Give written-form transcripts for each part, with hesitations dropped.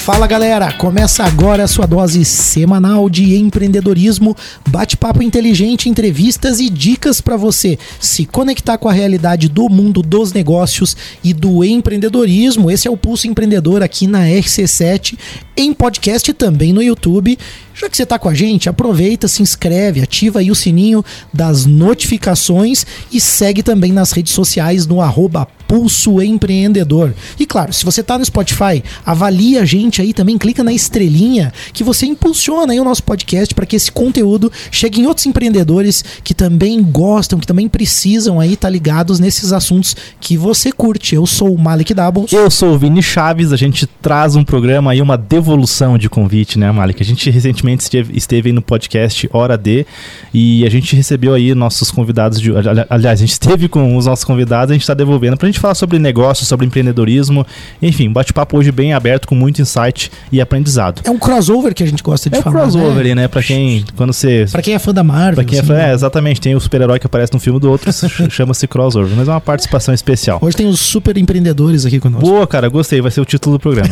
Fala galera, começa agora a sua dose semanal de empreendedorismo, bate-papo inteligente, entrevistas e dicas para você se conectar com a realidade do mundo dos negócios e do empreendedorismo. Esse é o Pulso Empreendedor aqui na RC7, em podcast e também no YouTube. Já que você está com a gente, aproveita, se inscreve, ativa aí o sininho das notificações e segue também nas redes sociais no @ Pulso Empreendedor. E claro, se você está no Spotify, avalia a gente aí também, clica na estrelinha que você impulsiona aí o nosso podcast para que esse conteúdo chegue em outros empreendedores que também gostam, que também precisam aí estar ligados nesses assuntos que você curte. Eu sou o Malek Dabbous. Eu sou o Vinícius Chaves. A gente traz um programa aí, uma devolução de convite, né, Malek? A gente recentemente esteve aí no podcast Hora D e a gente recebeu aí nossos convidados, aliás, a gente esteve com os nossos convidados, a gente está devolvendo para a gente falar sobre negócios, sobre empreendedorismo, enfim, um bate-papo hoje bem aberto, com muito insight e aprendizado. É um crossover que a gente gosta de falar. É um crossover, né? Pra quem é fã da Marvel. Pra quem é fã, né? Exatamente, tem o super-herói que aparece num filme do outro, chama-se crossover, mas é uma participação especial. Hoje tem os super empreendedores aqui conosco. Boa, cara, gostei, vai ser o título do programa.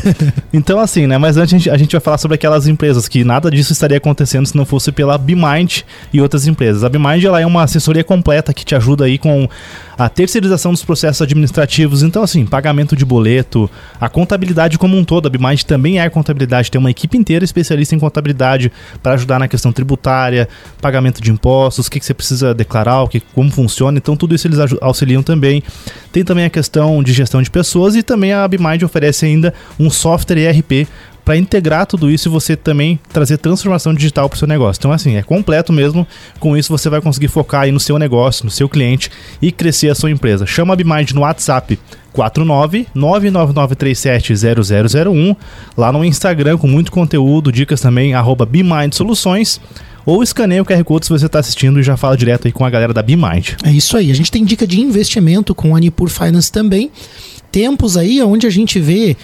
Então, assim, né? Mas antes a gente vai falar sobre aquelas empresas que nada disso estaria acontecendo se não fosse pela BeMind e outras empresas. A BeMind, ela é uma assessoria completa que te ajuda aí com a terceirização dos processos administrativos, então assim, pagamento de boleto, a contabilidade como um todo. A BeMind também é contabilidade, tem uma equipe inteira especialista em contabilidade para ajudar na questão tributária, pagamento de impostos, o que você precisa declarar, como funciona, então tudo isso eles auxiliam também. Tem também a questão de gestão de pessoas e também a BeMind oferece ainda um software ERP para integrar tudo isso e você também trazer transformação digital para o seu negócio. Então, assim, é completo mesmo. Com isso, você vai conseguir focar aí no seu negócio, no seu cliente e crescer a sua empresa. Chama a BeMind no WhatsApp 49999370001, lá no Instagram com muito conteúdo, dicas também, @BeMindSoluções. Ou escaneia o QR Code se você está assistindo e já fala direto aí com a galera da BeMind. É isso aí. A gente tem dica de investimento com a Anipur Finance também. Tempos aí onde a gente vê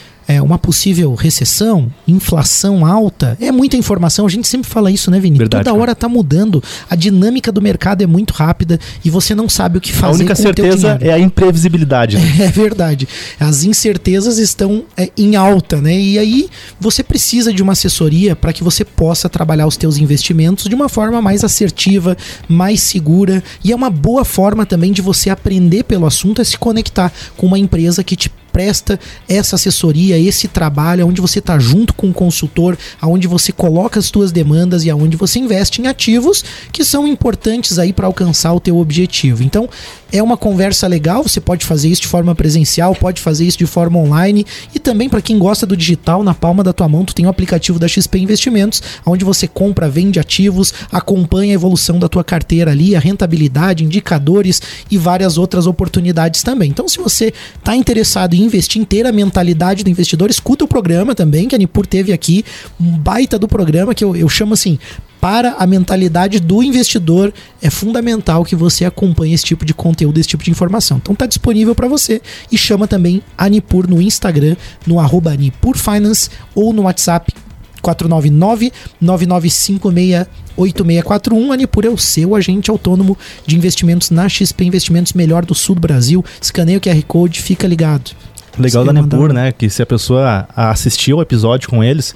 uma possível recessão, inflação alta, é muita informação, a gente sempre fala isso, né, Vini? Verdade, toda hora está mudando, a dinâmica do mercado é muito rápida e você não sabe o que fazer. A única certeza é a imprevisibilidade, né? É verdade, as incertezas estão em alta, né? E aí você precisa de uma assessoria para que você possa trabalhar os teus investimentos de uma forma mais assertiva, mais segura, e é uma boa forma também de você aprender pelo assunto, é se conectar com uma empresa que te presta essa assessoria, esse trabalho, onde você está junto com o consultor, onde você coloca as suas demandas e onde você investe em ativos que são importantes aí para alcançar o teu objetivo. Então, é uma conversa legal, você pode fazer isso de forma presencial, pode fazer isso de forma online e também para quem gosta do digital, na palma da tua mão, tu tem o aplicativo da XP Investimentos, onde você compra, vende ativos, acompanha a evolução da tua carteira ali, a rentabilidade, indicadores e várias outras oportunidades também. Então, se você está interessado em investir, inteira a mentalidade do investidor, escuta o programa também, que a Anipur teve aqui, um baita do programa, que eu chamo assim, para a mentalidade do investidor, é fundamental que você acompanhe esse tipo de conteúdo, esse tipo de informação. Então tá disponível para você e chama também a Anipur no Instagram, no @AnipurFinance ou no WhatsApp 499-9956-8641. A Anipur é o seu agente autônomo de investimentos na XP Investimentos, melhor do sul do Brasil. Escaneia o QR Code, fica ligado. Legal da Anipur, né? Que se a pessoa assistir o episódio com eles,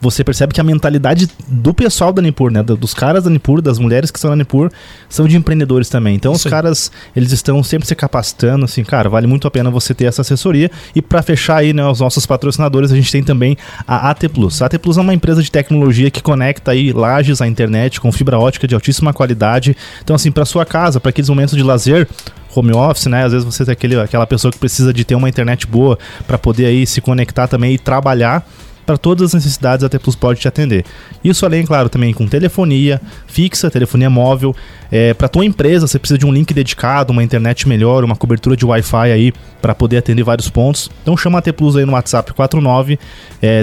você percebe que a mentalidade do pessoal da Anipur, né? Dos caras da Anipur, das mulheres que estão na Anipur, são de empreendedores também. Então, os caras, eles estão sempre se capacitando, assim, cara, vale muito a pena você ter essa assessoria. E para fechar aí, né, os nossos patrocinadores, a gente tem também a At+. A At+ é uma empresa de tecnologia que conecta aí lajes à internet com fibra ótica de altíssima qualidade. Então, assim, para sua casa, para aqueles momentos de lazer, home office, né? Às vezes você é aquela pessoa que precisa de ter uma internet boa para poder aí se conectar também e trabalhar. Para todas as necessidades, a T+ pode te atender. Isso além, claro, também com telefonia fixa, telefonia móvel. Para tua empresa, você precisa de um link dedicado, uma internet melhor, uma cobertura de Wi-Fi aí para poder atender vários pontos. Então chama a T+ aí no WhatsApp 49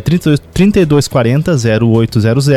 3240 0800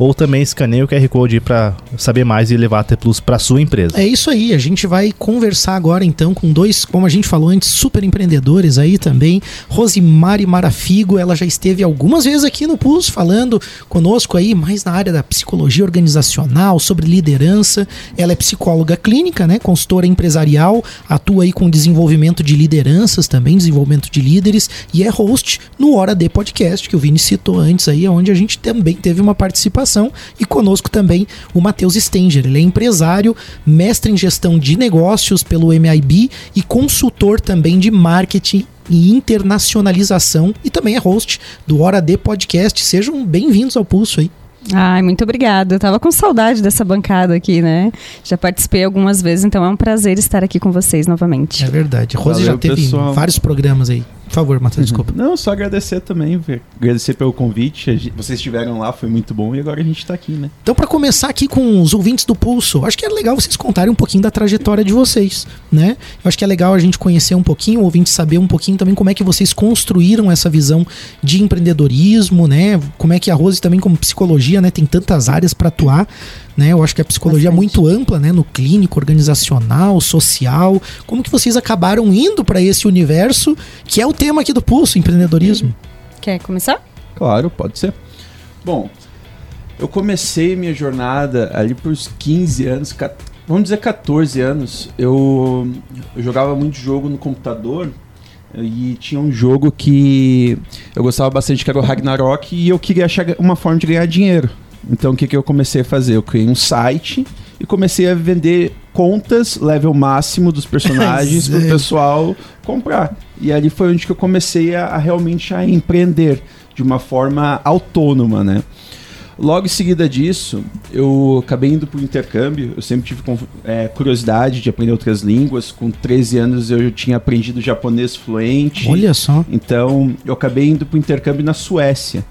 ou também escaneie o QR Code para saber mais e levar a T+ para sua empresa. É isso aí, a gente vai conversar agora então com dois, como a gente falou antes, super empreendedores aí também. Rosimari Marafigo, ela já esteve algumas vezes aqui no Pulso falando conosco aí, mais na área da psicologia organizacional, sobre liderança. Ela é psicóloga clínica, né, consultora empresarial, atua aí com desenvolvimento de lideranças também, desenvolvimento de líderes, e é host no Hora D Podcast, que o Vini citou antes aí, onde a gente também teve uma participação, e conosco também o Matheus Stenger. Ele é empresário, mestre em gestão de negócios pelo MIB e consultor também de marketing e internacionalização, e também é host do Hora D Podcast. Sejam bem-vindos ao Pulso aí. Ai, muito obrigada. Eu tava com saudade dessa bancada aqui, né? Já participei algumas vezes, então é um prazer estar aqui com vocês novamente. É verdade. A Rose já teve pessoal. Vários programas aí. Por favor, Matheus, desculpa. Não, só agradecer também, agradecer pelo convite. Vocês estiveram lá, foi muito bom, e agora a gente está aqui, né? Então, para começar aqui com os ouvintes do Pulso, acho que é legal vocês contarem um pouquinho da trajetória de vocês, né? Eu acho que é legal a gente conhecer um pouquinho, o ouvinte saber um pouquinho também como é que vocês construíram essa visão de empreendedorismo, né? Como é que a Rose também, como psicologia, né, tem tantas áreas para atuar, né? Eu acho que a psicologia é muito ampla, né? No clínico, organizacional, social. Como que vocês acabaram indo para esse universo que é o tema aqui do Pulso, empreendedorismo? Quer começar? Claro, pode ser. Bom, eu comecei minha jornada ali por uns 15 anos, vamos dizer 14 anos. Eu jogava muito jogo no computador e tinha um jogo que eu gostava bastante, que era o Ragnarok, e eu queria achar uma forma de ganhar dinheiro. Então o que eu comecei a fazer? Eu criei um site e comecei a vender contas level máximo dos personagens para o pessoal comprar. E ali foi onde que eu comecei a realmente a empreender de uma forma autônoma, né? Logo em seguida disso, eu acabei indo para o intercâmbio. Eu sempre tive curiosidade de aprender outras línguas. Com 13 anos eu tinha aprendido japonês fluente. Olha só! Então eu acabei indo para o intercâmbio na Suécia.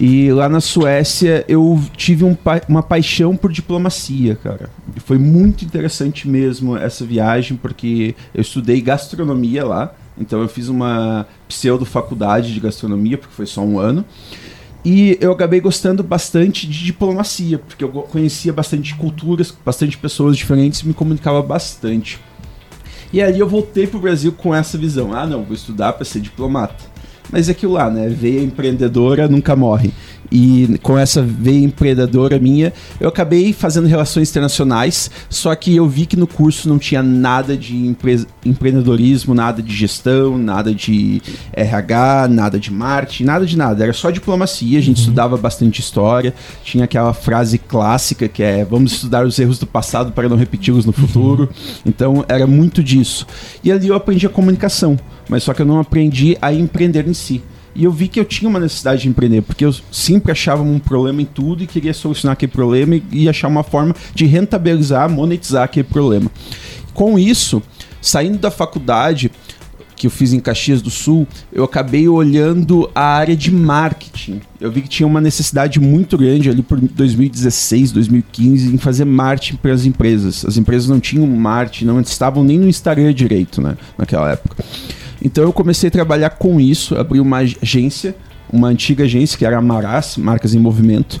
E lá na Suécia eu tive uma paixão por diplomacia, cara. E foi muito interessante mesmo essa viagem, porque eu estudei gastronomia lá. Então eu fiz uma pseudo-faculdade de gastronomia, porque foi só um ano. E eu acabei gostando bastante de diplomacia, porque eu conhecia bastante culturas, bastante pessoas diferentes, me comunicava bastante. E ali eu voltei pro Brasil com essa visão. Ah, não, vou estudar para ser diplomata. Mas é aquilo lá, né? Veia empreendedora nunca morre. E com essa veia empreendedora minha, eu acabei fazendo relações internacionais, só que eu vi que no curso não tinha nada de empreendedorismo, nada de gestão, nada de RH, nada de marketing, nada de nada. Era só diplomacia, a gente estudava bastante história, tinha aquela frase clássica que é vamos estudar os erros do passado para não repeti-los no futuro. Então era muito disso. E ali eu aprendi a comunicação, mas só que eu não aprendi a empreender em si. E eu vi que eu tinha uma necessidade de empreender, porque eu sempre achava um problema em tudo e queria solucionar aquele problema e achar uma forma de rentabilizar, monetizar aquele problema. Com isso, saindo da faculdade, que eu fiz em Caxias do Sul, eu acabei olhando a área de marketing. Eu vi que tinha uma necessidade muito grande ali por 2016, 2015, em fazer marketing para as empresas. As empresas não tinham marketing, não estavam nem no Instagram direito, né, naquela época. Então eu comecei a trabalhar com isso, abri uma agência, uma antiga agência que era a Marás, Marcas em Movimento,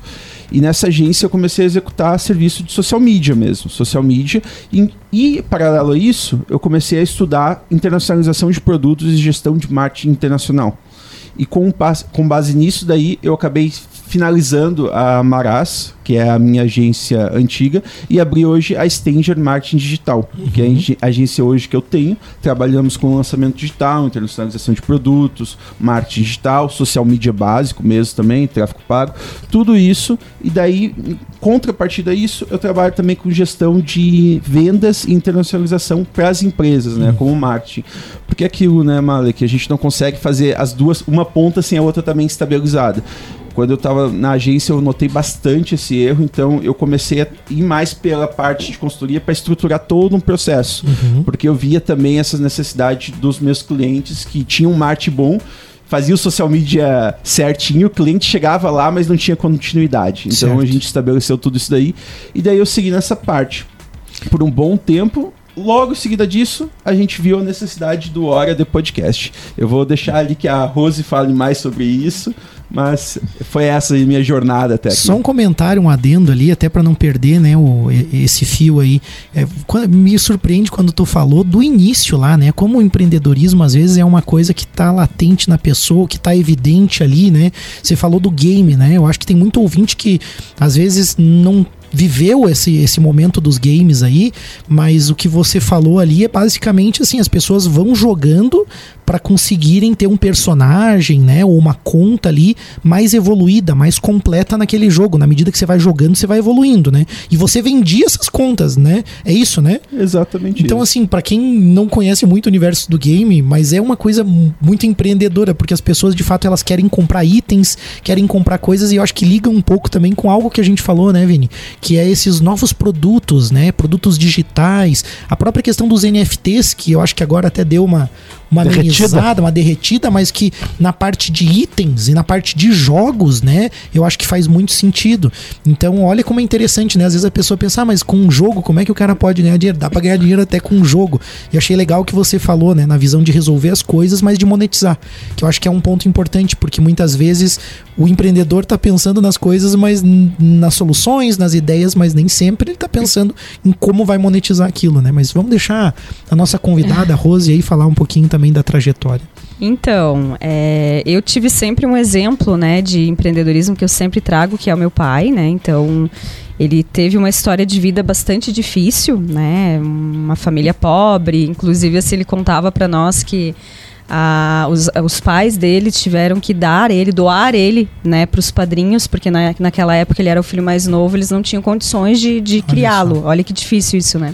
e nessa agência eu comecei a executar serviço de social media mesmo, e paralelo a isso eu comecei a estudar internacionalização de produtos e gestão de marketing internacional. E com base nisso daí eu acabei finalizando a Marás, que é a minha agência antiga, e abri hoje a Stenger Marketing Digital, que é a agência hoje que eu tenho. Trabalhamos com lançamento digital, internacionalização de produtos, marketing digital, social media básico mesmo também, tráfego pago, tudo isso. E daí, em contrapartida a isso, eu trabalho também com gestão de vendas e internacionalização para as empresas, né, como marketing. Porque é aquilo, né, Malek, que a gente não consegue fazer as duas, uma ponta sem a outra também estabilizada. Quando eu estava na agência, eu notei bastante esse erro, então eu comecei a ir mais pela parte de consultoria para estruturar todo um processo, porque eu via também essas necessidades dos meus clientes que tinham um marketing bom, fazia o social media certinho, o cliente chegava lá, mas não tinha continuidade. Então certo. A gente estabeleceu tudo isso daí, e daí eu segui nessa parte por um bom tempo. Logo em seguida disso, a gente viu a necessidade do Hora de Podcast. Eu vou deixar ali que a Rose fale mais sobre isso, Mas foi essa a minha jornada até aqui. Só um comentário, um adendo ali, até para não perder, né, esse fio aí. Me surpreende quando tu falou do início lá, né? Como o empreendedorismo às vezes é uma coisa que tá latente na pessoa, que tá evidente ali, né? Você falou do game, né? Eu acho que tem muito ouvinte que às vezes não viveu esse momento dos games aí, mas o que você falou ali é basicamente assim, as pessoas vão jogando para conseguirem ter um personagem, né, ou uma conta ali mais evoluída, mais completa naquele jogo. Na medida que você vai jogando, você vai evoluindo, né? E você vendia essas contas, né? É isso, né? Exatamente. Então, assim, para quem não conhece muito o universo do game, mas é uma coisa muito empreendedora, porque as pessoas, de fato, elas querem comprar itens, querem comprar coisas, e eu acho que liga um pouco também com algo que a gente falou, né, Vini? Que é esses novos produtos, né? Produtos digitais, a própria questão dos NFTs, que eu acho que agora até deu uma amenizada, uma derretida, mas que na parte de itens e na parte de jogos, né, eu acho que faz muito sentido. Então, olha como é interessante, né, às vezes a pessoa pensa, ah, mas com um jogo, como é que o cara pode ganhar dinheiro? Dá pra ganhar dinheiro até com um jogo. E achei legal o que você falou, né, na visão de resolver as coisas, mas de monetizar, que eu acho que é um ponto importante, porque muitas vezes o empreendedor tá pensando nas coisas, mas nas soluções, nas ideias, mas nem sempre ele tá pensando em como vai monetizar aquilo, né, mas vamos deixar a nossa convidada, a Rose, aí falar um pouquinho também da trajetória. Então, eu tive sempre um exemplo, né, de empreendedorismo que eu sempre trago, que é o meu pai, né? Então, ele teve uma história de vida bastante difícil, né? Uma família pobre, inclusive assim, ele contava para nós que os pais dele tiveram que doar ele, né, para os padrinhos, porque naquela época ele era o filho mais novo, eles não tinham condições de criá-lo. Olha que difícil isso, né?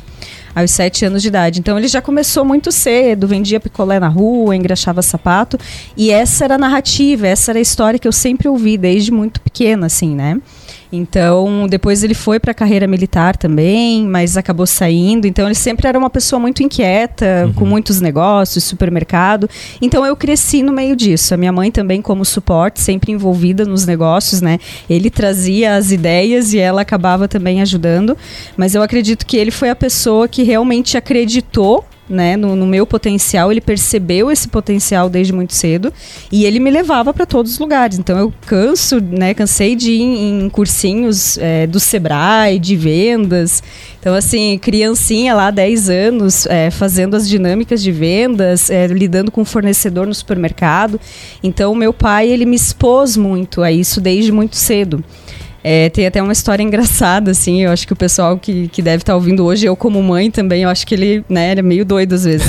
Aos 7 anos de idade. Então ele já começou muito cedo, vendia picolé na rua, engraxava sapato, e essa era a narrativa, essa era a história que eu sempre ouvi desde muito pequena, assim, né? Então, depois ele foi para a carreira militar também, mas acabou saindo. Então, ele sempre era uma pessoa muito inquieta, com muitos negócios, supermercado. Então, eu cresci no meio disso. A minha mãe também, como suporte, sempre envolvida nos negócios, né? Ele trazia as ideias e ela acabava também ajudando. Mas eu acredito que ele foi a pessoa que realmente acreditou, né, no meu potencial. Ele percebeu esse potencial desde muito cedo e ele me levava para todos os lugares. Então eu cansei de ir em cursinhos do Sebrae, de vendas. Então, assim, criancinha lá, 10 anos, fazendo as dinâmicas de vendas, lidando com o fornecedor no supermercado. Então o meu pai, ele me expôs muito a isso desde muito cedo. Tem até uma história engraçada, assim, eu acho que o pessoal que deve estar ouvindo hoje, eu como mãe também, eu acho que ele, né, era meio doido às vezes.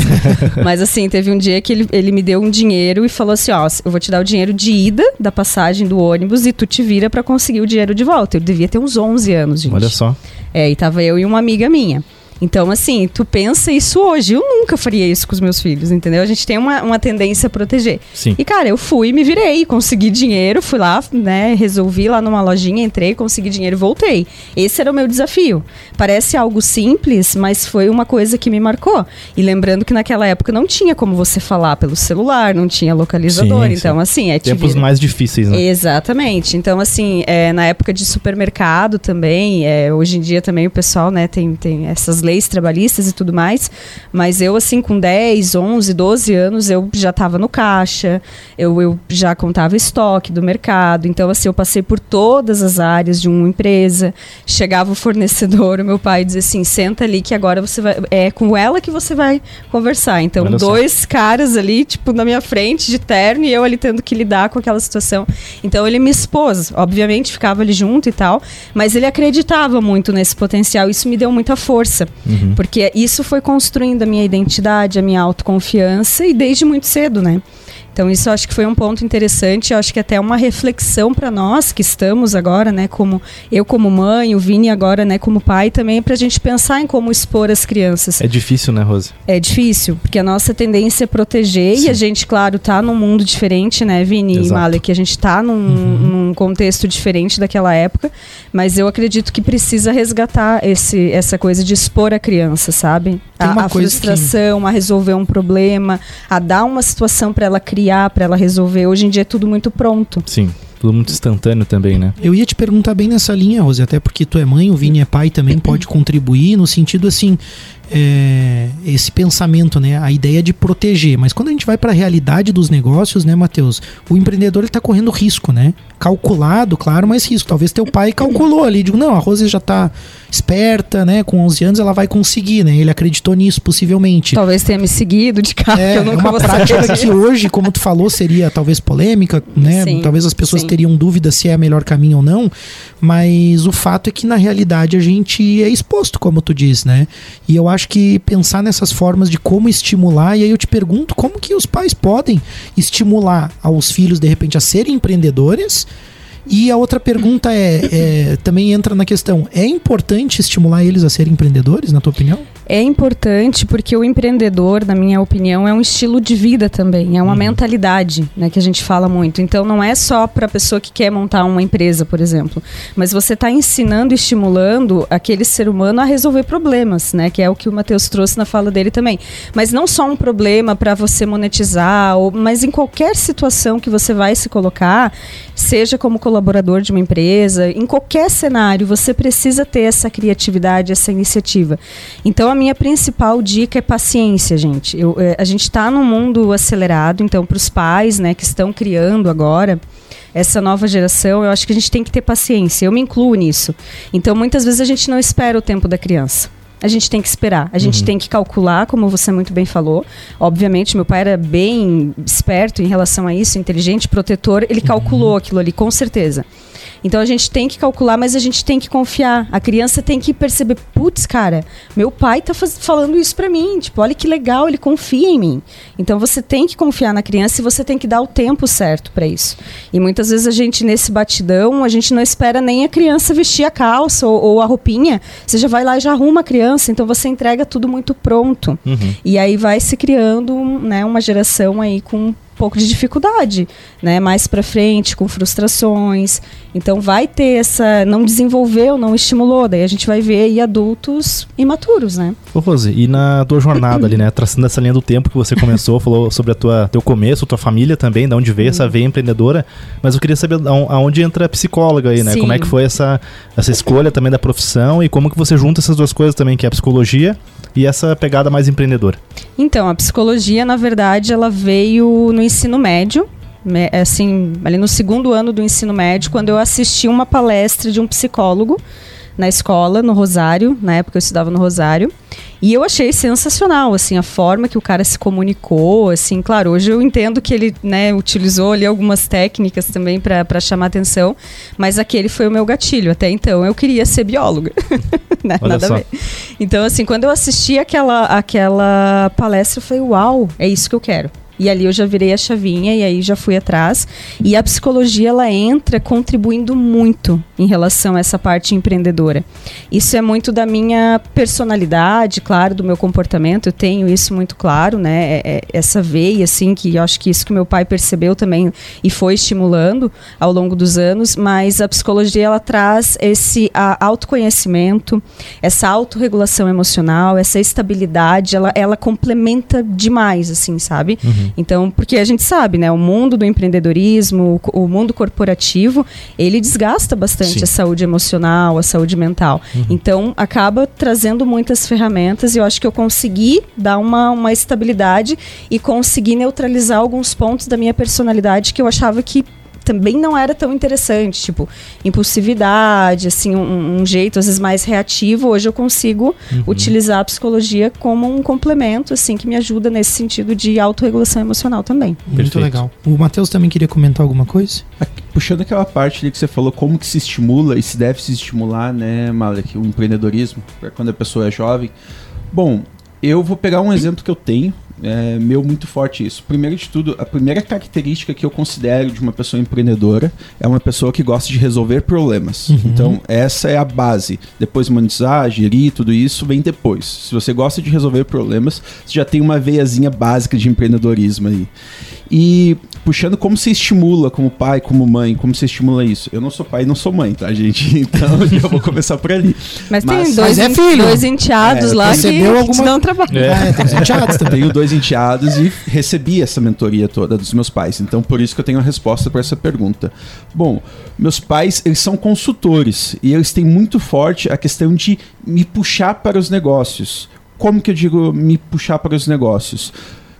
Mas assim, teve um dia que ele me deu um dinheiro e falou assim, ó, eu vou te dar o dinheiro de ida da passagem do ônibus e tu te vira pra conseguir o dinheiro de volta. Eu devia ter uns 11 anos, gente. Olha só. E tava eu e uma amiga minha. Então, assim, tu pensa isso hoje. Eu nunca faria isso com os meus filhos, entendeu? A gente tem uma tendência a proteger. Sim. E, cara, eu fui, me virei, consegui dinheiro, fui lá, né, resolvi lá numa lojinha, entrei, consegui dinheiro e voltei. Esse era o meu desafio. Parece algo simples, mas foi uma coisa que me marcou. E lembrando que naquela época não tinha como você falar pelo celular, não tinha localizador, sim, então, sim. Assim... Tempos mais difíceis, né? Exatamente. Então, assim, na época de supermercado também, hoje em dia também o pessoal, né, tem essas leis trabalhistas e tudo mais, mas eu assim com 10, 11, 12 anos eu já estava no caixa, eu já contava estoque do mercado, então assim, eu passei por todas as áreas de uma empresa, chegava o fornecedor, o meu pai dizia assim, senta ali que agora você vai, é com ela que você vai conversar, então dois caras ali, tipo, na minha frente de terno e eu ali tendo que lidar com aquela situação, então ele me expôs, obviamente ficava ali junto e tal, mas ele acreditava muito nesse potencial, isso me deu muita força. Uhum. Porque isso foi construindo a minha identidade, a minha autoconfiança e desde muito cedo, né? Então isso acho que foi um ponto interessante, acho que até uma reflexão para nós que estamos agora, né, como eu como mãe, o Vini agora, né, como pai também, para a gente pensar em como expor as crianças. É difícil, né, Rose? É difícil, porque a nossa tendência é proteger. Sim. E a gente, claro, tá num mundo diferente, né, Vini? Exato. E Malek, a gente tá num contexto diferente daquela época, mas eu acredito que precisa resgatar essa coisa de expor a criança, sabe? A frustração, a resolver um problema, a dar uma situação para ela criar, para ela resolver. Hoje em dia é tudo muito pronto. Sim, tudo muito instantâneo também, né? Eu ia te perguntar bem nessa linha, Rose, até porque tu é mãe, o Vini é pai também, pode contribuir no sentido assim, esse pensamento, né? A ideia de proteger. Mas quando a gente vai para a realidade dos negócios, né, Matheus? O empreendedor está correndo risco, né? Calculado, claro, mas risco. Talvez teu pai calculou ali. Digo, não, a Rose já está esperta, né? Com 11 anos ela vai conseguir, né? Ele acreditou nisso, possivelmente. Talvez tenha me seguido de carro, que eu nunca vou saber. É uma prática que hoje, como tu falou, seria talvez polêmica, né? Sim, talvez as pessoas teriam dúvida se é o melhor caminho ou não. Mas o fato é que, na realidade, a gente é exposto, como tu diz, né? E eu acho que pensar nessas formas de como estimular, e aí eu te pergunto como que os pais podem estimular aos filhos, de repente, a serem empreendedores. E a outra pergunta também entra na questão, é importante estimular eles a serem empreendedores, na tua opinião? É importante, porque o empreendedor, na minha opinião, é um estilo de vida também, é uma mentalidade, né, que a gente fala muito. Então não é só para a pessoa que quer montar uma empresa, por exemplo, mas você está ensinando e estimulando aquele ser humano a resolver problemas, né, que é o que o Matheus trouxe na fala dele também. Mas não só um problema para você monetizar, mas em qualquer situação que você vai se colocar, seja como colaborador de uma empresa, em qualquer cenário, você precisa ter essa criatividade, essa iniciativa. Então, a minha principal dica é paciência, gente. A gente está num mundo acelerado, então, para os pais, né, que estão criando agora, essa nova geração, eu acho que a gente tem que ter paciência. Eu me incluo nisso. Então, muitas vezes a gente não espera o tempo da criança. A gente tem que esperar, a gente tem que calcular, como você muito bem falou. Obviamente, meu pai era bem esperto em relação a isso, inteligente, protetor. Ele calculou aquilo ali, com certeza. Então, a gente tem que calcular, mas a gente tem que confiar. A criança tem que perceber, putz, cara, meu pai tá falando isso pra mim. Tipo, olha que legal, ele confia em mim. Então, você tem que confiar na criança e você tem que dar o tempo certo pra isso. E muitas vezes a gente, nesse batidão, a gente não espera nem a criança vestir a calça ou a roupinha. Você já vai lá e já arruma a criança. Então, você entrega tudo muito pronto. E aí vai se criando, né, uma geração aí com pouco de dificuldade, né? Mais para frente, com frustrações. Então vai ter essa... Não desenvolveu, não estimulou. Daí a gente vai ver aí adultos imaturos, né? Ô, Rose, e na tua jornada ali, né? Traçando essa linha do tempo que você começou, falou sobre a teu começo, tua família também, de onde veio essa veia empreendedora. Mas eu queria saber aonde entra a psicóloga aí, né? Sim. Como é que foi essa escolha também da profissão e como que você junta essas duas coisas também, que é a psicologia e essa pegada mais empreendedora? Então, a psicologia, na verdade, ela veio no ensino médio, assim, ali no segundo ano do ensino médio, quando eu assisti uma palestra de um psicólogo na escola, no Rosário, na época eu estudava no Rosário, e eu achei sensacional, assim, a forma que o cara se comunicou, assim, claro, hoje eu entendo que ele, né, utilizou ali algumas técnicas também para chamar atenção, mas aquele foi o meu gatilho, até então eu queria ser bióloga, né, nada a ver. Então, assim, quando eu assisti aquela palestra, eu falei, uau, é isso que eu quero. E ali eu já virei a chavinha e aí já fui atrás. E a psicologia, ela entra contribuindo muito em relação a essa parte empreendedora. Isso é muito da minha personalidade, claro, do meu comportamento. Eu tenho isso muito claro, né? Essa veia, assim, que eu acho que isso que meu pai percebeu também e foi estimulando ao longo dos anos. Mas a psicologia, ela traz esse autoconhecimento, essa autorregulação emocional, essa estabilidade. Ela complementa demais, assim, sabe? Então, porque a gente sabe, né? O mundo do empreendedorismo, o mundo corporativo, ele desgasta bastante a saúde emocional, a saúde mental. Então, acaba trazendo muitas ferramentas e eu acho que eu consegui dar uma estabilidade e consegui neutralizar alguns pontos da minha personalidade que eu achava que também não era tão interessante, tipo, impulsividade, assim, um jeito às vezes mais reativo. Hoje eu consigo utilizar a psicologia como um complemento, assim, que me ajuda nesse sentido de autorregulação emocional também. Muito legal. O Matheus também queria comentar alguma coisa? Puxando aquela parte ali que você falou, como que se estimula e se deve se estimular, né, Malek, o empreendedorismo, para quando a pessoa é jovem. Bom, eu vou pegar um exemplo que eu tenho, meu muito forte isso. Primeiro de tudo, a primeira característica que eu considero de uma pessoa empreendedora é uma pessoa que gosta de resolver problemas. Então, essa é a base. Depois monetizar, gerir, tudo isso vem depois. Se você gosta de resolver problemas, você já tem uma veiazinha básica de empreendedorismo aí. E puxando como se estimula, como pai, como mãe, como se estimula isso. Eu não sou pai e não sou mãe, tá, gente? Então, eu vou começar por ali. Mas tem dois enteados lá que não trabalham. Tem os enteados também. Tenho dois enteados e recebi essa mentoria toda dos meus pais. Então, por isso que eu tenho a resposta para essa pergunta. Bom, meus pais, eles são consultores e eles têm muito forte a questão de me puxar para os negócios. como que eu digo me puxar para os negócios?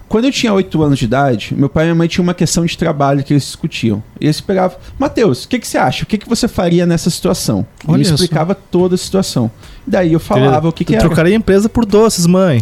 Quando eu tinha 8 anos de idade, meu pai e minha mãe tinham uma questão de trabalho que eles discutiam. E eles pegavam, Matheus, o que você acha? O que você faria nessa situação? E eu explicava toda a situação. Daí eu falava o que era. Eu trocaria a empresa por doces, mãe.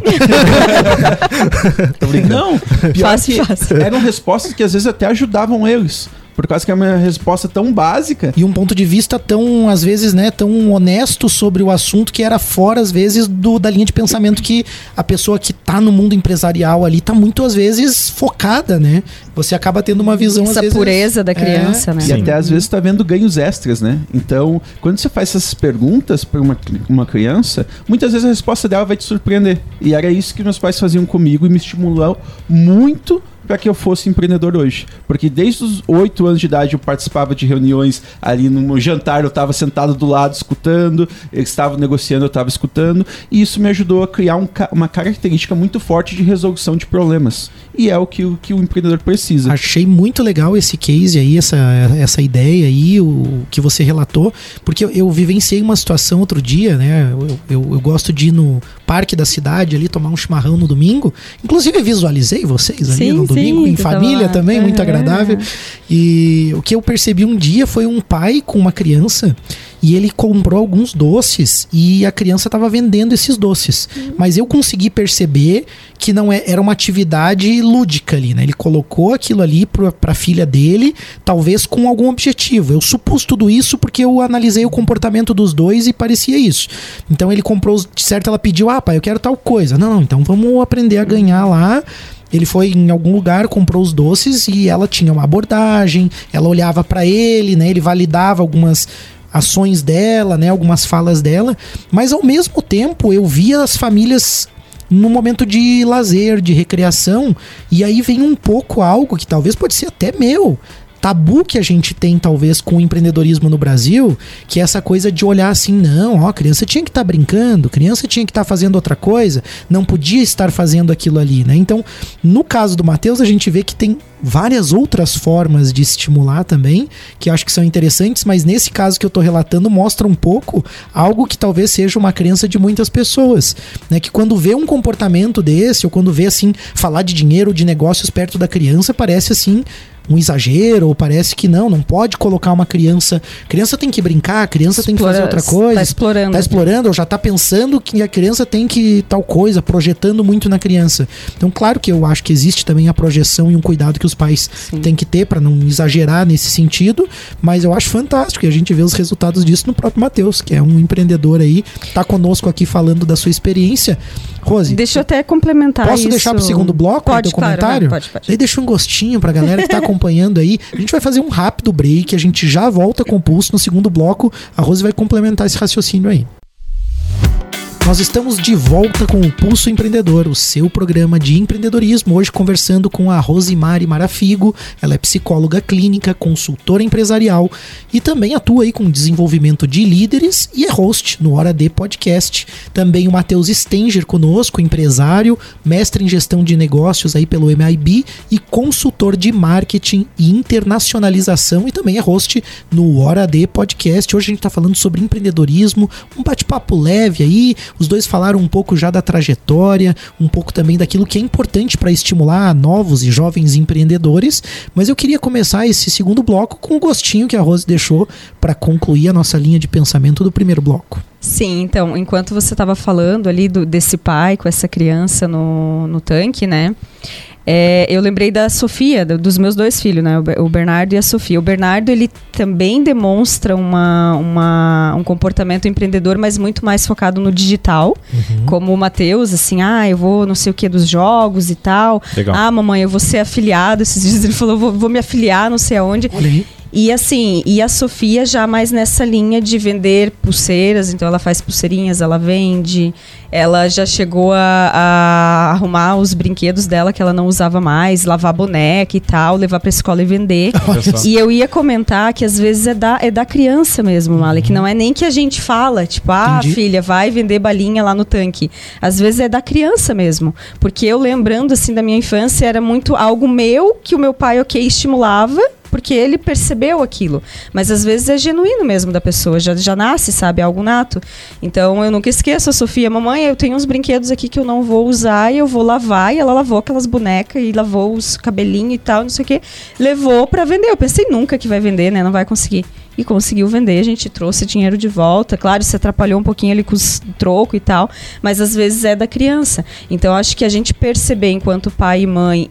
Tô brincando. Não, pior fácil. Eram respostas que às vezes até ajudavam eles. Por causa que é uma resposta tão básica. E um ponto de vista tão, às vezes, né, tão honesto sobre o assunto que era fora, às vezes, da linha de pensamento que a pessoa que tá no mundo empresarial ali tá muito, às vezes, focada, né? Você acaba tendo uma visão, essa às vezes... Essa pureza da criança, né? E sim, até, às vezes, tá vendo ganhos extras, né? Então, quando você faz essas perguntas pra uma criança, muitas vezes a resposta dela vai te surpreender. E era isso que meus pais faziam comigo e me estimularam muito para que eu fosse empreendedor hoje. Porque desde os 8 anos de idade eu participava de reuniões ali no jantar, eu estava sentado do lado escutando, eles estavam negociando, eu estava escutando, e isso me ajudou a criar uma característica muito forte de resolução de problemas. E é o que o empreendedor precisa. Achei muito legal esse case aí, essa ideia aí, o que você relatou, porque eu vivenciei uma situação outro dia, né? Eu gosto de ir no parque da cidade ali, tomar um chimarrão no domingo, inclusive visualizei vocês ali, sim, no domingo, sim, em família também, muito agradável. E o que eu percebi um dia foi um pai com uma criança, e ele comprou alguns doces e a criança estava vendendo esses doces. Mas eu consegui perceber que não era uma atividade lúdica ali, né? Ele colocou aquilo ali para a filha dele, talvez com algum objetivo. Eu supus tudo isso porque eu analisei o comportamento dos dois e parecia isso. Então ele comprou, de certo ela pediu, pai, eu quero tal coisa. Não, então vamos aprender a ganhar lá. Ele foi em algum lugar, comprou os doces e ela tinha uma abordagem, ela olhava para ele, né? Ele validava algumas ações dela, né? Algumas falas dela, mas ao mesmo tempo eu via as famílias num momento de lazer, de recreação, e aí vem um pouco algo que talvez pode ser até meu tabu que a gente tem, talvez, com o empreendedorismo no Brasil, que é essa coisa de olhar assim, não, criança tinha que estar brincando, criança tinha que estar fazendo outra coisa, não podia estar fazendo aquilo ali, né? Então, no caso do Matheus, a gente vê que tem várias outras formas de estimular também, que eu acho que são interessantes, mas nesse caso que eu tô relatando, mostra um pouco algo que talvez seja uma crença de muitas pessoas, né? Que quando vê um comportamento desse, ou quando vê, assim, falar de dinheiro ou de negócios perto da criança, parece, assim, um exagero, ou parece que não pode colocar uma criança tem que brincar, criança tem que fazer outra coisa, tá explorando, ou já tá pensando que a criança tem que tal coisa, projetando muito na criança. Então, claro que eu acho que existe também a projeção e um cuidado que os pais têm que ter para não exagerar nesse sentido, mas eu acho fantástico, e a gente vê os resultados disso no próprio Matheus, que é um empreendedor aí, tá conosco aqui falando da sua experiência. Rose, deixa eu até complementar, posso deixar pro segundo bloco o teu comentário? Pode. Aí deixa um gostinho pra galera que tá acompanhando aí. A gente vai fazer um rápido break, a gente já volta com o Pulso no segundo bloco. A Rose vai complementar esse raciocínio aí. Nós estamos de volta com o Pulso Empreendedor, o seu programa de empreendedorismo. Hoje conversando com a Rosimari Marafigo. Ela é psicóloga clínica, consultora empresarial e também atua aí com desenvolvimento de líderes e é host no Hora D Podcast. Também o Matheus Stenger conosco, empresário, mestre em gestão de negócios aí pelo MIB e consultor de marketing e internacionalização, e também é host no Hora D Podcast. Hoje a gente está falando sobre empreendedorismo, um bate-papo leve aí. Os dois falaram um pouco já da trajetória, um pouco também daquilo que é importante para estimular novos e jovens empreendedores, mas eu queria começar esse segundo bloco com o gostinho que a Rose deixou para concluir a nossa linha de pensamento do primeiro bloco. Sim, então, enquanto você estava falando ali desse pai com essa criança no tanque, né? Eu lembrei da Sofia, dos meus dois filhos, né? O Bernardo e a Sofia. O Bernardo, ele também demonstra um comportamento empreendedor, mas muito mais focado no digital. Uhum. Como o Matheus, assim, eu vou não sei o que dos jogos e tal. Legal. Mamãe, eu vou ser afiliado. Esses dias ele falou, vou me afiliar não sei aonde. Olha aí. E assim, e a Sofia já mais nessa linha de vender pulseiras, então ela faz pulseirinhas, ela vende, ela já chegou a arrumar os brinquedos dela que ela não usava mais, lavar boneca e tal, levar pra escola e vender. E eu ia comentar que às vezes é da criança mesmo, Malek, que não é nem que a gente fala, tipo, entendi, filha, vai vender balinha lá no tanque. Às vezes é da criança mesmo, porque eu lembrando assim da minha infância, era muito algo meu que o meu pai estimulava, porque ele percebeu aquilo. Mas às vezes é genuíno mesmo da pessoa, já nasce, sabe, é algo nato. Então eu nunca esqueço a Sofia: mamãe, eu tenho uns brinquedos aqui que eu não vou usar e eu vou lavar. E ela lavou aquelas bonecas e lavou os cabelinhos e tal, não sei o que, levou pra vender. Eu pensei nunca que vai vender, né, não vai conseguir. E conseguiu vender, a gente trouxe dinheiro de volta. Claro, se atrapalhou um pouquinho ali com os troco e tal, mas às vezes é da criança. Então acho que a gente perceber enquanto pai e mãe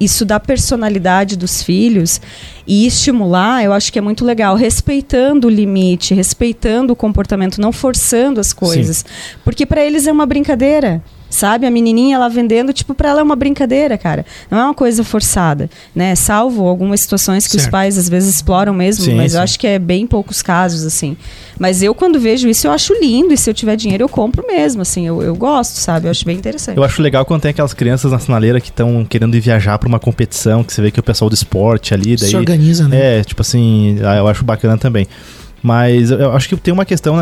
isso da personalidade dos filhos e estimular, eu acho que é muito legal, respeitando o limite, respeitando o comportamento, não forçando as coisas. Sim. Porque para eles é uma brincadeira. Sabe, a menininha lá vendendo, tipo, pra ela é uma brincadeira, cara. Não é uma coisa forçada, né? Salvo algumas situações que os pais, às vezes, exploram mesmo. Sim, mas eu acho que é bem poucos casos, assim. Mas eu, quando vejo isso, eu acho lindo. E se eu tiver dinheiro, eu compro mesmo, assim. Eu gosto, sabe? Eu acho bem interessante. Eu acho legal quando tem aquelas crianças na sinaleira que estão querendo ir viajar pra uma competição, que você vê que o pessoal do esporte ali... daí se organiza, né? É, tipo assim, eu acho bacana também. Mas eu acho que tem uma questão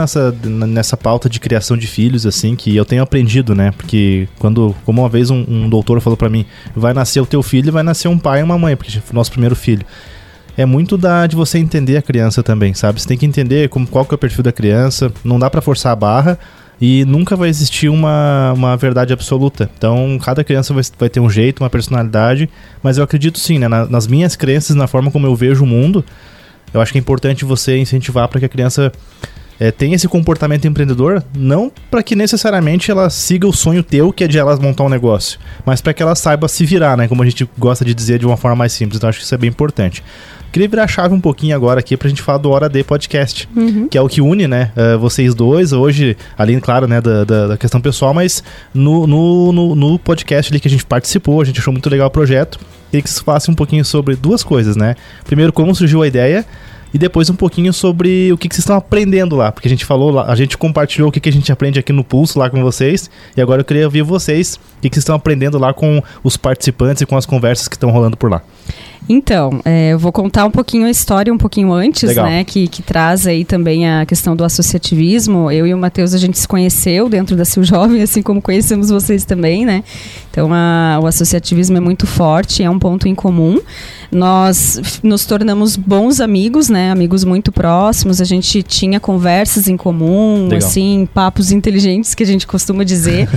nessa pauta de criação de filhos, assim, que eu tenho aprendido, né? Porque como uma vez um doutor falou pra mim: vai nascer o teu filho e vai nascer um pai e uma mãe, porque é o nosso primeiro filho. É muito de você entender a criança também, sabe? Você tem que entender qual que é o perfil da criança, não dá pra forçar a barra. E nunca vai existir uma verdade absoluta. Então, cada criança vai ter um jeito, uma personalidade. Mas eu acredito sim, né? Nas minhas crenças, na forma como eu vejo o mundo, eu acho que é importante você incentivar para que a criança tenha esse comportamento empreendedor, não para que necessariamente ela siga o sonho teu, que é de ela montar um negócio, mas para que ela saiba se virar, né? Como a gente gosta de dizer, de uma forma mais simples. Então, acho que isso é bem importante. Queria virar a chave um pouquinho agora aqui pra gente falar do Hora D Podcast, que é o que une, né, vocês dois hoje, além, claro, né, da questão pessoal, mas no podcast ali que a gente participou, a gente achou muito legal o projeto. Queria que vocês falassem um pouquinho sobre duas coisas, né? Primeiro, como surgiu a ideia, e depois um pouquinho sobre o que vocês estão aprendendo lá, porque a gente falou lá, a gente compartilhou o que a gente aprende aqui no Pulso lá com vocês, e agora eu queria ouvir vocês, o que vocês estão aprendendo lá com os participantes e com as conversas que estão rolando por lá. Então, eu vou contar um pouquinho a história um pouquinho antes, legal, né, que traz aí também a questão do associativismo. Eu e o Matheus, a gente se conheceu dentro da Sil Jovem, assim como conhecemos vocês também, né? Então, o associativismo é muito forte, é um ponto em comum. Nós nos tornamos bons amigos, né, amigos muito próximos, a gente tinha conversas em comum, legal, assim, papos inteligentes, que a gente costuma dizer,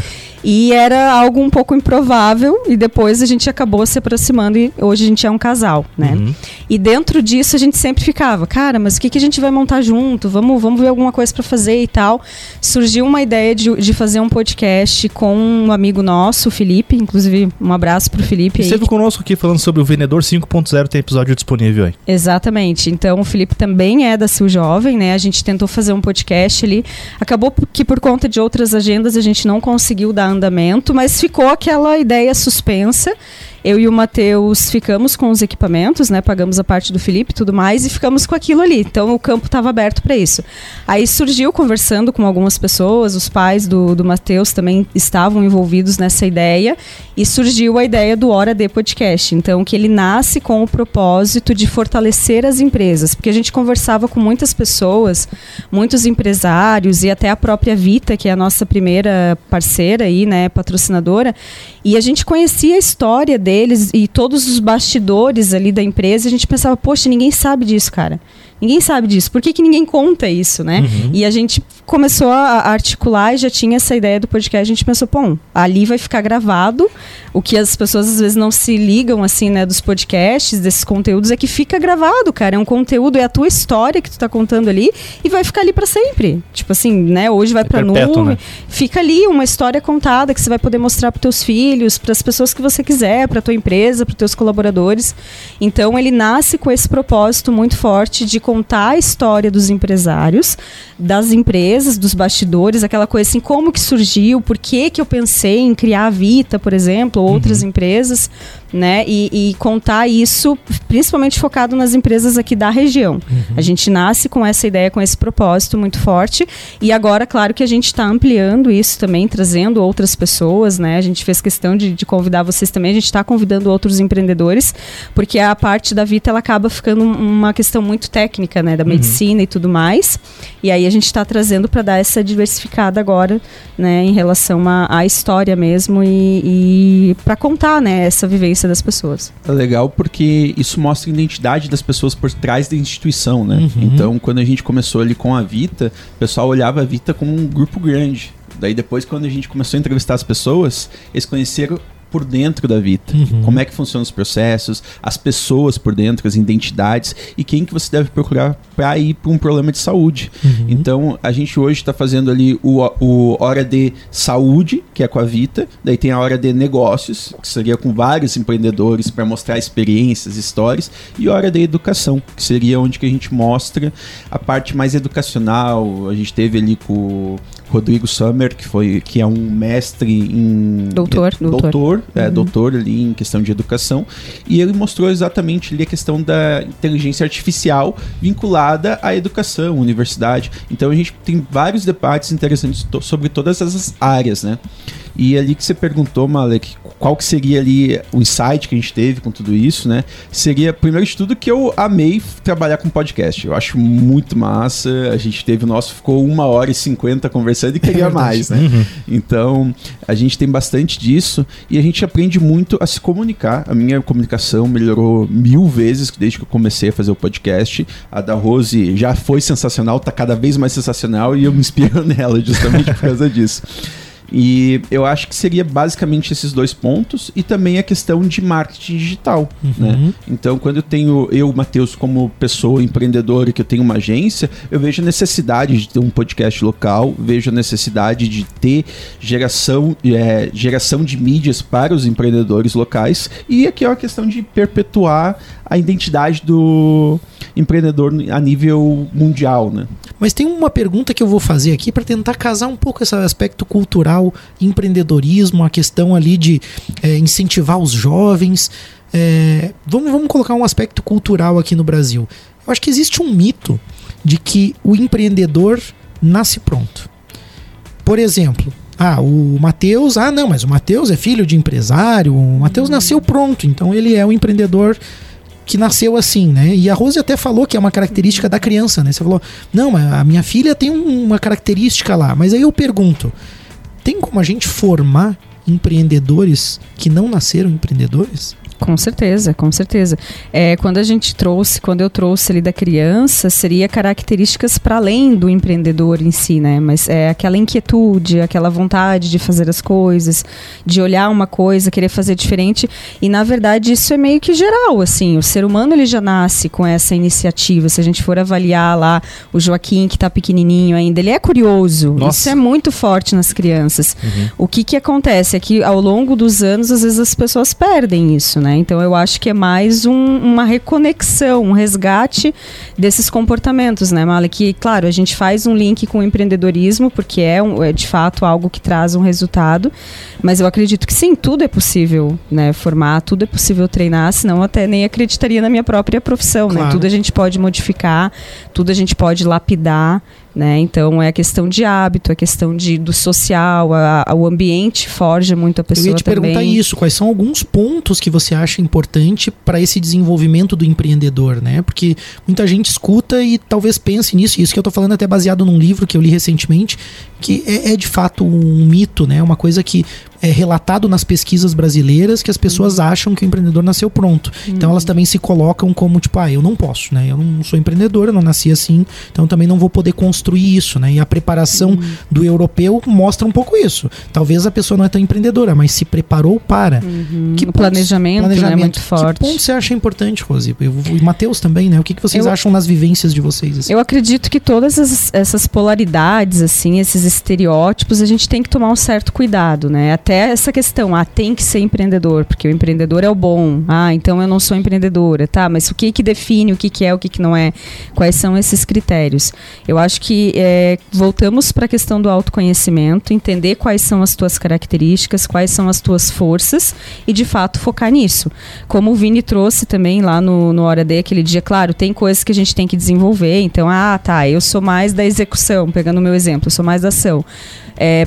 e era algo um pouco improvável, e depois a gente acabou se aproximando, e hoje a gente é um casal, né? Uhum. E dentro disso a gente sempre ficava, cara, mas o que a gente vai montar junto? Vamos ver alguma coisa pra fazer e tal. Surgiu uma ideia de fazer um podcast com um amigo nosso, o Felipe, inclusive um abraço pro Felipe. Esteve conosco aqui falando sobre o Vendedor 5.0, tem episódio disponível aí. Exatamente, então o Felipe também é da Sil Jovem, né? A gente tentou fazer um podcast ali, acabou que por conta de outras agendas a gente não conseguiu dar andamento, mas ficou aquela ideia suspensa. Eu e o Matheus ficamos com os equipamentos, né? Pagamos a parte do Felipe e tudo mais e ficamos com aquilo ali. Então, o campo estava aberto para isso. Aí surgiu, conversando com algumas pessoas, os pais do Matheus também estavam envolvidos nessa ideia, e surgiu a ideia do Hora D Podcast. Então, que ele nasce com o propósito de fortalecer as empresas, porque a gente conversava com muitas pessoas, muitos empresários e até a própria Vita, que é a nossa primeira parceira aí, né, patrocinadora, e a gente conhecia a história deles e todos os bastidores ali da empresa, a gente pensava, poxa, ninguém sabe disso, cara. Ninguém sabe disso. Por que ninguém conta isso, né? Uhum. E a gente começou a articular e já tinha essa ideia do podcast. A gente pensou, bom, ali vai ficar gravado. O que as pessoas às vezes não se ligam, assim, né, dos podcasts, desses conteúdos, é que fica gravado, cara. É um conteúdo, é a tua história que tu tá contando ali e vai ficar ali pra sempre. Tipo assim, né, hoje vai pra perpétuo, nuvem. Né? Fica ali uma história contada que você vai poder mostrar pros teus filhos, pras pessoas que você quiser, pra tua empresa, pros teus colaboradores. Então, ele nasce com esse propósito muito forte de contar a história dos empresários, das empresas, dos bastidores, aquela coisa assim, como que surgiu, por que eu pensei em criar a Vita, por exemplo, ou outras empresas, né? E contar isso, principalmente focado nas empresas aqui da região. A gente nasce com essa ideia, com esse propósito muito forte, e agora, claro, que a gente está ampliando isso também, trazendo outras pessoas, né? A gente fez questão de convidar vocês também, a gente está convidando outros empreendedores, porque a parte da Vita, ela acaba ficando uma questão muito técnica, né, da medicina e tudo mais. E aí a a gente está trazendo para dar essa diversificada agora, né, em relação à história mesmo e para contar, né, essa vivência das pessoas. É legal porque isso mostra a identidade das pessoas por trás da instituição, né? Uhum. Então, quando a gente começou ali com a Vita, o pessoal olhava a Vita como um grupo grande. Daí depois, quando a gente começou a entrevistar as pessoas, eles conheceram por dentro da Vita, uhum, como é que funcionam os processos, as pessoas por dentro, as identidades e quem que você deve procurar para ir para um problema de saúde. Uhum. Então, a gente hoje está fazendo ali o Hora D Saúde, que é com a Vita, daí tem a Hora D Negócios, que seria com vários empreendedores para mostrar experiências, histórias, e Hora D Educação, que seria onde que a gente mostra a parte mais educacional. A gente teve ali com o Rodrigo Sommer, que é um mestre em... Doutor ali em questão de educação, e ele mostrou exatamente ali a questão da inteligência artificial vinculada à educação, universidade. Então a gente tem vários debates interessantes sobre todas essas áreas, né? E ali que você perguntou, Malek, qual que seria ali o insight que a gente teve com tudo isso, né? Seria, primeiro de tudo, que eu amei trabalhar com podcast. Eu acho muito massa. A gente teve o nosso, ficou 1h50 conversando e queria mais, né? Uhum. Então, a gente tem bastante disso e a gente aprende muito a se comunicar. A minha comunicação melhorou 1000 vezes desde que eu comecei a fazer o podcast. A da Rose já foi sensacional, tá cada vez mais sensacional e eu me inspiro nela justamente por causa disso. E eu acho que seria basicamente esses 2 pontos e também a questão de marketing digital, uhum, né? Então, quando eu tenho Matheus, como pessoa empreendedora, que eu tenho uma agência, eu vejo a necessidade de ter um podcast local, vejo a necessidade de ter geração de mídias para os empreendedores locais, e aqui é uma questão de perpetuar a identidade do empreendedor a nível mundial, né? Mas tem uma pergunta que eu vou fazer aqui para tentar casar um pouco esse aspecto cultural, empreendedorismo, a questão ali de incentivar os jovens. Vamos colocar um aspecto cultural aqui no Brasil. Eu acho que existe um mito de que o empreendedor nasce pronto. Por exemplo... o Matheus... mas o Matheus é filho de empresário, o Matheus nasceu pronto, então ele é um empreendedor que nasceu assim, né? E a Rose até falou que é uma característica da criança, né? Você falou, não, a minha filha tem uma característica lá, mas aí eu pergunto, tem como a gente formar empreendedores que não nasceram empreendedores? Com certeza, com certeza. Quando eu trouxe ali da criança, seria características para além do empreendedor em si, né? Mas é aquela inquietude, aquela vontade de fazer as coisas, de olhar uma coisa, querer fazer diferente. E, na verdade, isso é meio que geral, assim. O ser humano, ele já nasce com essa iniciativa. Se a gente for avaliar lá o Joaquim, que está pequenininho ainda, ele é curioso. Nossa. Isso é muito forte nas crianças. Uhum. O que acontece é que, ao longo dos anos, às vezes as pessoas perdem isso, né? Então eu acho que é mais uma reconexão, um resgate desses comportamentos, né, Malek? Que, claro, a gente faz um link com o empreendedorismo, porque é de fato algo que traz um resultado, mas eu acredito que sim, tudo é possível, né, formar, tudo é possível treinar, senão eu até nem acreditaria na minha própria profissão, claro, né? Tudo a gente pode modificar, tudo a gente pode lapidar, né? Então é a questão de hábito, a questão do social, o ambiente forja muito a pessoa também. Eu ia te perguntar isso, quais são alguns pontos que você acha importante para esse desenvolvimento do empreendedor, né? Porque muita gente escuta e talvez pense nisso, isso que eu tô falando até baseado num livro que eu li recentemente, que é de fato um mito, né? Uma coisa que é relatado nas pesquisas brasileiras, que as pessoas acham que o empreendedor nasceu pronto. Então elas também se colocam como tipo, eu não posso, né? Eu não sou empreendedor, eu não nasci assim, então também não vou poder construir isso, né? E a preparação do europeu mostra um pouco isso. Talvez a pessoa não é tão empreendedora, mas se preparou para. O planejamento, né, é muito forte. Que ponto você acha importante, Rosi? E Matheus também, né? O que vocês acham nas vivências de vocês? Assim? Eu acredito que todas essas polaridades, assim, esses estereótipos, a gente tem que tomar um certo cuidado, né? Até essa questão, tem que ser empreendedor, porque o empreendedor é o bom. Então eu não sou empreendedora, tá? Mas o que define o que é, o que não é? Quais são esses critérios? Eu acho que voltamos para a questão do autoconhecimento, entender quais são as tuas características, quais são as tuas forças e, de fato, focar nisso. Como o Vini trouxe também lá no Hora D, aquele dia, claro, tem coisas que a gente tem que desenvolver. Então, eu sou mais da execução, pegando o meu exemplo, eu sou mais da ação.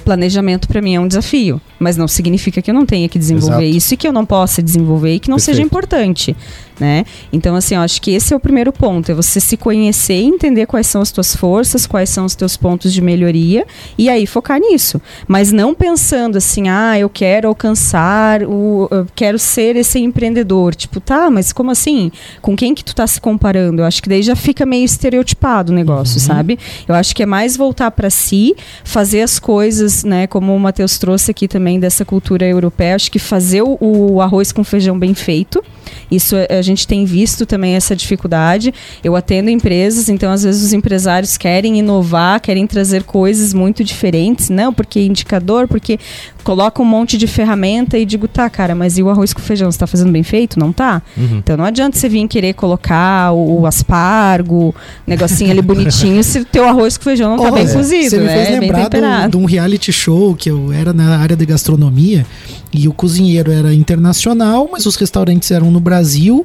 planejamento para mim é um desafio, mas não significa que eu não tenha que desenvolver Exato. Isso e que eu não possa desenvolver e que não Perfeito. Seja importante, né? Então, assim, eu acho que esse é o primeiro ponto, é você se conhecer e entender quais são as tuas forças, quais são os teus pontos de melhoria e aí focar nisso, mas não pensando assim, eu quero alcançar, eu quero ser esse empreendedor, tipo, tá, mas como assim? Com quem que tu tá se comparando? Eu acho que daí já fica meio estereotipado o negócio, uhum. sabe? Eu acho que é mais voltar para si, fazer as coisas, né, como o Matheus trouxe aqui também dessa cultura europeia, acho que fazer o arroz com feijão bem feito, isso a gente tem visto também essa dificuldade. Eu atendo empresas, então às vezes os empresários querem inovar, querem trazer coisas muito diferentes, não, porque indicador, porque coloca um monte de ferramenta e digo, tá, cara, mas e o arroz com feijão, você tá fazendo bem feito? Não tá? Uhum. Então não adianta você vir querer colocar o aspargo, negocinho ali bonitinho, se o teu arroz com feijão não tá bem cozido. Você me fez lembrar de um reality show que eu era na área de gastronomia e o cozinheiro era internacional, mas os restaurantes eram no Brasil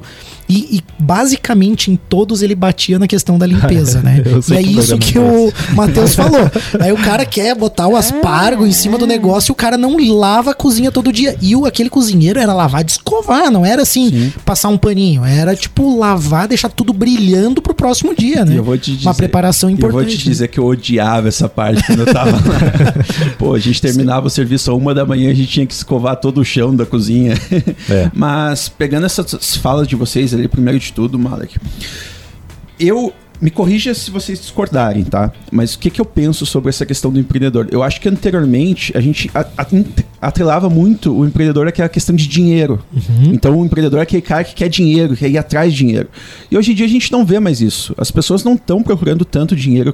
e basicamente em todos ele batia na questão da limpeza, né? E é isso que o Matheus falou. Aí o cara quer botar o aspargo em cima do negócio e o cara não lava a cozinha todo dia. E aquele cozinheiro era lavar de escovar, não era assim, Sim. passar um paninho. Era tipo lavar, deixar tudo brilhando pro próximo dia, né? Eu vou te dizer, uma preparação importante. Eu vou te dizer, né? Que eu odiava essa parte quando eu tava lá. Pô, a gente terminava Sim. o serviço a 1h da manhã, a gente tinha que escovar todo o chão da cozinha. É. Mas pegando essas falas de vocês ali, primeiro de tudo, Malek, me corrija se vocês discordarem, tá? Mas o que eu penso sobre essa questão do empreendedor? Eu acho que anteriormente a gente atrelava muito o empreendedor àquela questão de dinheiro. Uhum. Então o empreendedor é aquele cara que quer dinheiro, que quer ir atrás de dinheiro. E hoje em dia a gente não vê mais isso. As pessoas não estão procurando tanto dinheiro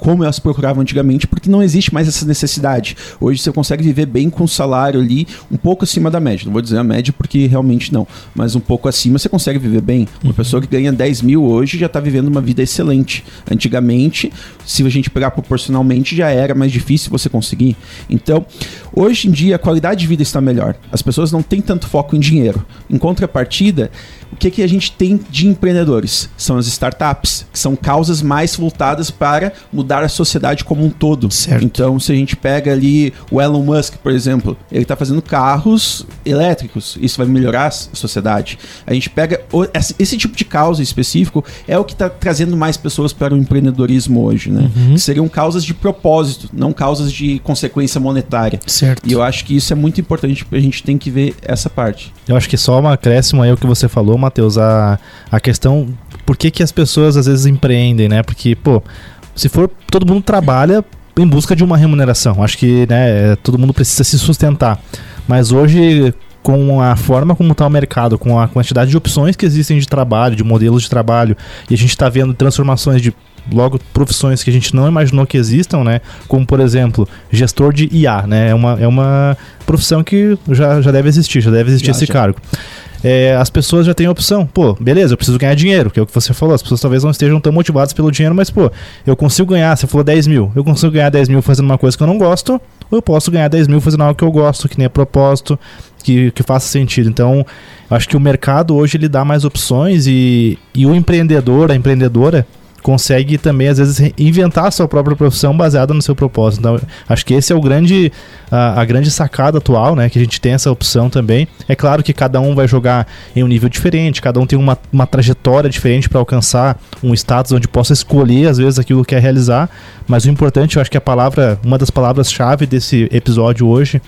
como elas procuravam antigamente, porque não existe mais essa necessidade. Hoje você consegue viver bem com um salário ali um pouco acima da média. Não vou dizer a média porque realmente não. Mas um pouco acima você consegue viver bem. Uma pessoa que ganha 10 mil hoje já está vivendo uma vida excelente. Antigamente, se a gente pegar proporcionalmente, já era mais difícil você conseguir. Então, hoje em dia, a qualidade de vida está melhor. As pessoas não têm tanto foco em dinheiro. Em contrapartida, o que a gente tem de empreendedores? São as startups, que são causas mais voltadas para mudar a sociedade como um todo. Certo. Então, se a gente pega ali o Elon Musk, por exemplo, ele está fazendo carros elétricos. Isso vai melhorar a sociedade. A gente pega esse tipo de causa específico, é o que está trazendo mais pessoas para o empreendedorismo hoje, né? Uhum. Seriam causas de propósito, não causas de consequência monetária. Certo. E eu acho que isso é muito importante, porque a gente tem que ver essa parte. Eu acho que só um acréscimo aí ao que você falou, Matheus, a questão por que as pessoas às vezes empreendem, né? Porque, se for, todo mundo trabalha em busca de uma remuneração. Acho que, né, todo mundo precisa se sustentar. Mas hoje, com a forma como está o mercado, com a quantidade de opções que existem de trabalho, de modelos de trabalho, e a gente está vendo transformações de logo profissões que a gente não imaginou que existam, né? Como, por exemplo, gestor de IA, né? É uma profissão que já deve existir, esse cargo. É, as pessoas já têm a opção, beleza, eu preciso ganhar dinheiro, que é o que você falou, as pessoas talvez não estejam tão motivadas pelo dinheiro, mas eu consigo ganhar, você falou 10 mil, eu consigo ganhar 10 mil fazendo uma coisa que eu não gosto, ou eu posso ganhar 10 mil fazendo algo que eu gosto, que nem é propósito, que faça sentido. Então, acho que o mercado hoje ele dá mais opções e o empreendedor, a empreendedora, consegue também, às vezes, inventar a sua própria profissão baseada no seu propósito. Então, acho que esse é a grande sacada atual, né? Que a gente tem essa opção também. É claro que cada um vai jogar em um nível diferente, cada um tem uma trajetória diferente para alcançar um status onde possa escolher, às vezes, aquilo que quer realizar. Mas o importante, eu acho que uma das palavras-chave desse episódio hoje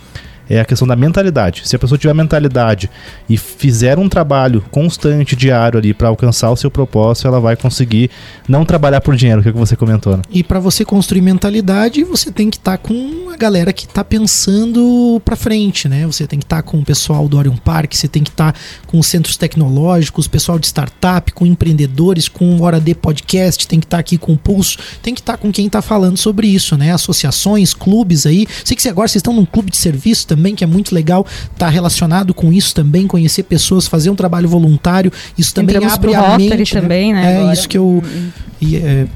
é a questão da mentalidade. Se a pessoa tiver mentalidade e fizer um trabalho constante, diário ali, para alcançar o seu propósito, ela vai conseguir não trabalhar por dinheiro, que é o que você comentou, né? E para você construir mentalidade, você tem que estar com a galera que está pensando para frente, né? Você tem que estar com o pessoal do Orion Park, você tem que estar com os centros tecnológicos, pessoal de startup, com empreendedores, com o Hora D Podcast, tem que estar aqui com o Pulso, tem que estar com quem está falando sobre isso, né? Associações, clubes aí. Sei que agora vocês estão num clube de serviço também, que é muito legal, tá relacionado com isso também, conhecer pessoas, fazer um trabalho voluntário, isso também abre a mente, né? Também, né? É agora. Isso que eu... E,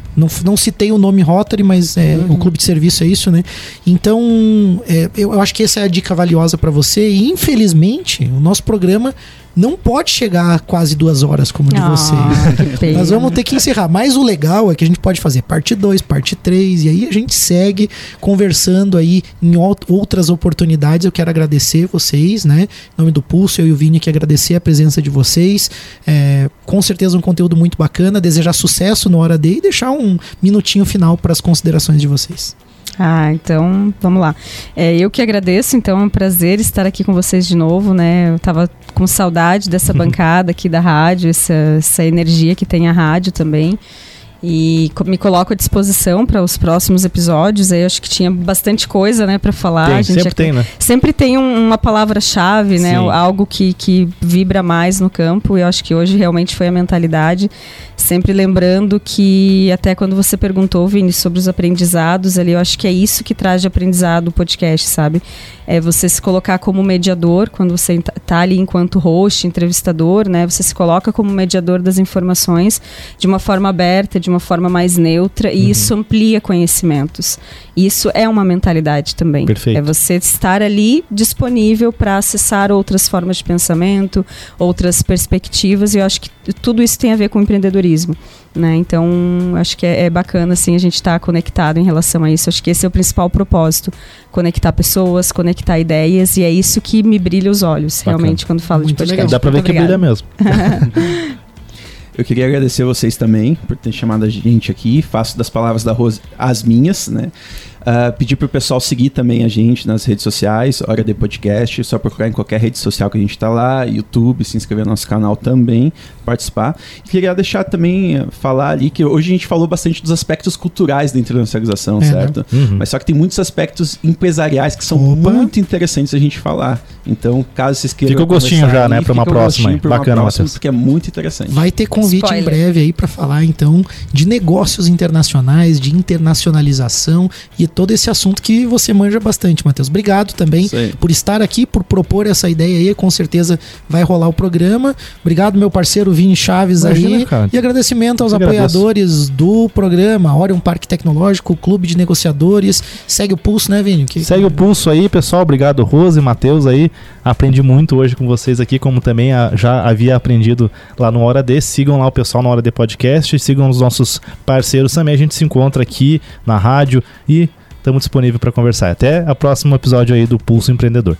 Não citei o nome Rotary, mas o clube de serviço é isso, né? Então, eu acho que essa é a dica valiosa para você. E, infelizmente, o nosso programa não pode chegar a quase 2 horas como o de vocês. Nós vamos ter que encerrar. Mas o legal é que a gente pode fazer parte 2, parte 3, e aí a gente segue conversando aí em outras oportunidades. Eu quero agradecer vocês, né? Em nome do Pulso, eu e o Vini, que agradecer a presença de vocês. Com certeza um conteúdo muito bacana. Desejar sucesso na Hora D e deixar um minutinho final para as considerações de vocês. Então, vamos lá. Eu que agradeço, então, é um prazer estar aqui com vocês de novo, né? Eu tava com saudade dessa bancada aqui da rádio, essa energia que tem a rádio também. E me coloco à disposição para os próximos episódios. Aí eu acho que tinha bastante coisa, né, para falar. Sempre tem uma palavra-chave, né, algo que vibra mais no campo. E eu acho que hoje realmente foi a mentalidade. Sempre lembrando que até quando você perguntou, Vini, sobre os aprendizados ali, eu acho que é isso que traz de aprendizado o podcast, sabe? É você se colocar como mediador, quando você está ali enquanto host, entrevistador, né? Você se coloca como mediador das informações de uma forma aberta, de uma forma mais neutra, e isso amplia conhecimentos. Isso é uma mentalidade também. Perfeito. É você estar ali disponível para acessar outras formas de pensamento, outras perspectivas, e eu acho que tudo isso tem a ver com empreendedorismo, né? Então, acho que é bacana assim, a gente estar conectado em relação a isso. Acho que esse é o principal propósito, conectar pessoas, conectar ideias, e é isso que me brilha os olhos, bacana, realmente, quando falo de podcast. Legal. Dá para ver que brilha mesmo. Eu queria agradecer a vocês também por terem chamado a gente aqui. Faço das palavras da Rose as minhas, né? Pedir pro pessoal seguir também a gente nas redes sociais, Hora de Podcast, só procurar em qualquer rede social que a gente tá lá, YouTube, se inscrever no nosso canal também, participar. E queria deixar também, falar ali, que hoje a gente falou bastante dos aspectos culturais da internacionalização, certo? Né? Uhum. Mas só que tem muitos aspectos empresariais que são muito interessantes a gente falar. Então, caso vocês queiram... Fica o gostinho já, né, pra uma próxima. Bacana, Matheus. Porque é muito interessante. Vai ter convite em breve aí pra falar, então, de negócios internacionais, de internacionalização e todo esse assunto que você manja bastante, Matheus. Obrigado também por estar aqui, por propor essa ideia aí. Com certeza vai rolar o programa. Obrigado, meu parceiro Vini Chaves. Imagina, aí. Cara. E agradecimento aos apoiadores do programa, Orion Park Tecnológico, Clube de Negociadores. Segue o Pulso, né, Vini? Segue o Pulso aí, pessoal. Obrigado, Rose e Matheus aí. Aprendi muito hoje com vocês aqui, como também já havia aprendido lá no Hora D. Sigam lá o pessoal no Hora D Podcast. Sigam os nossos parceiros também. A gente se encontra aqui na rádio e estamos disponíveis para conversar. Até o próximo episódio aí do Pulso Empreendedor.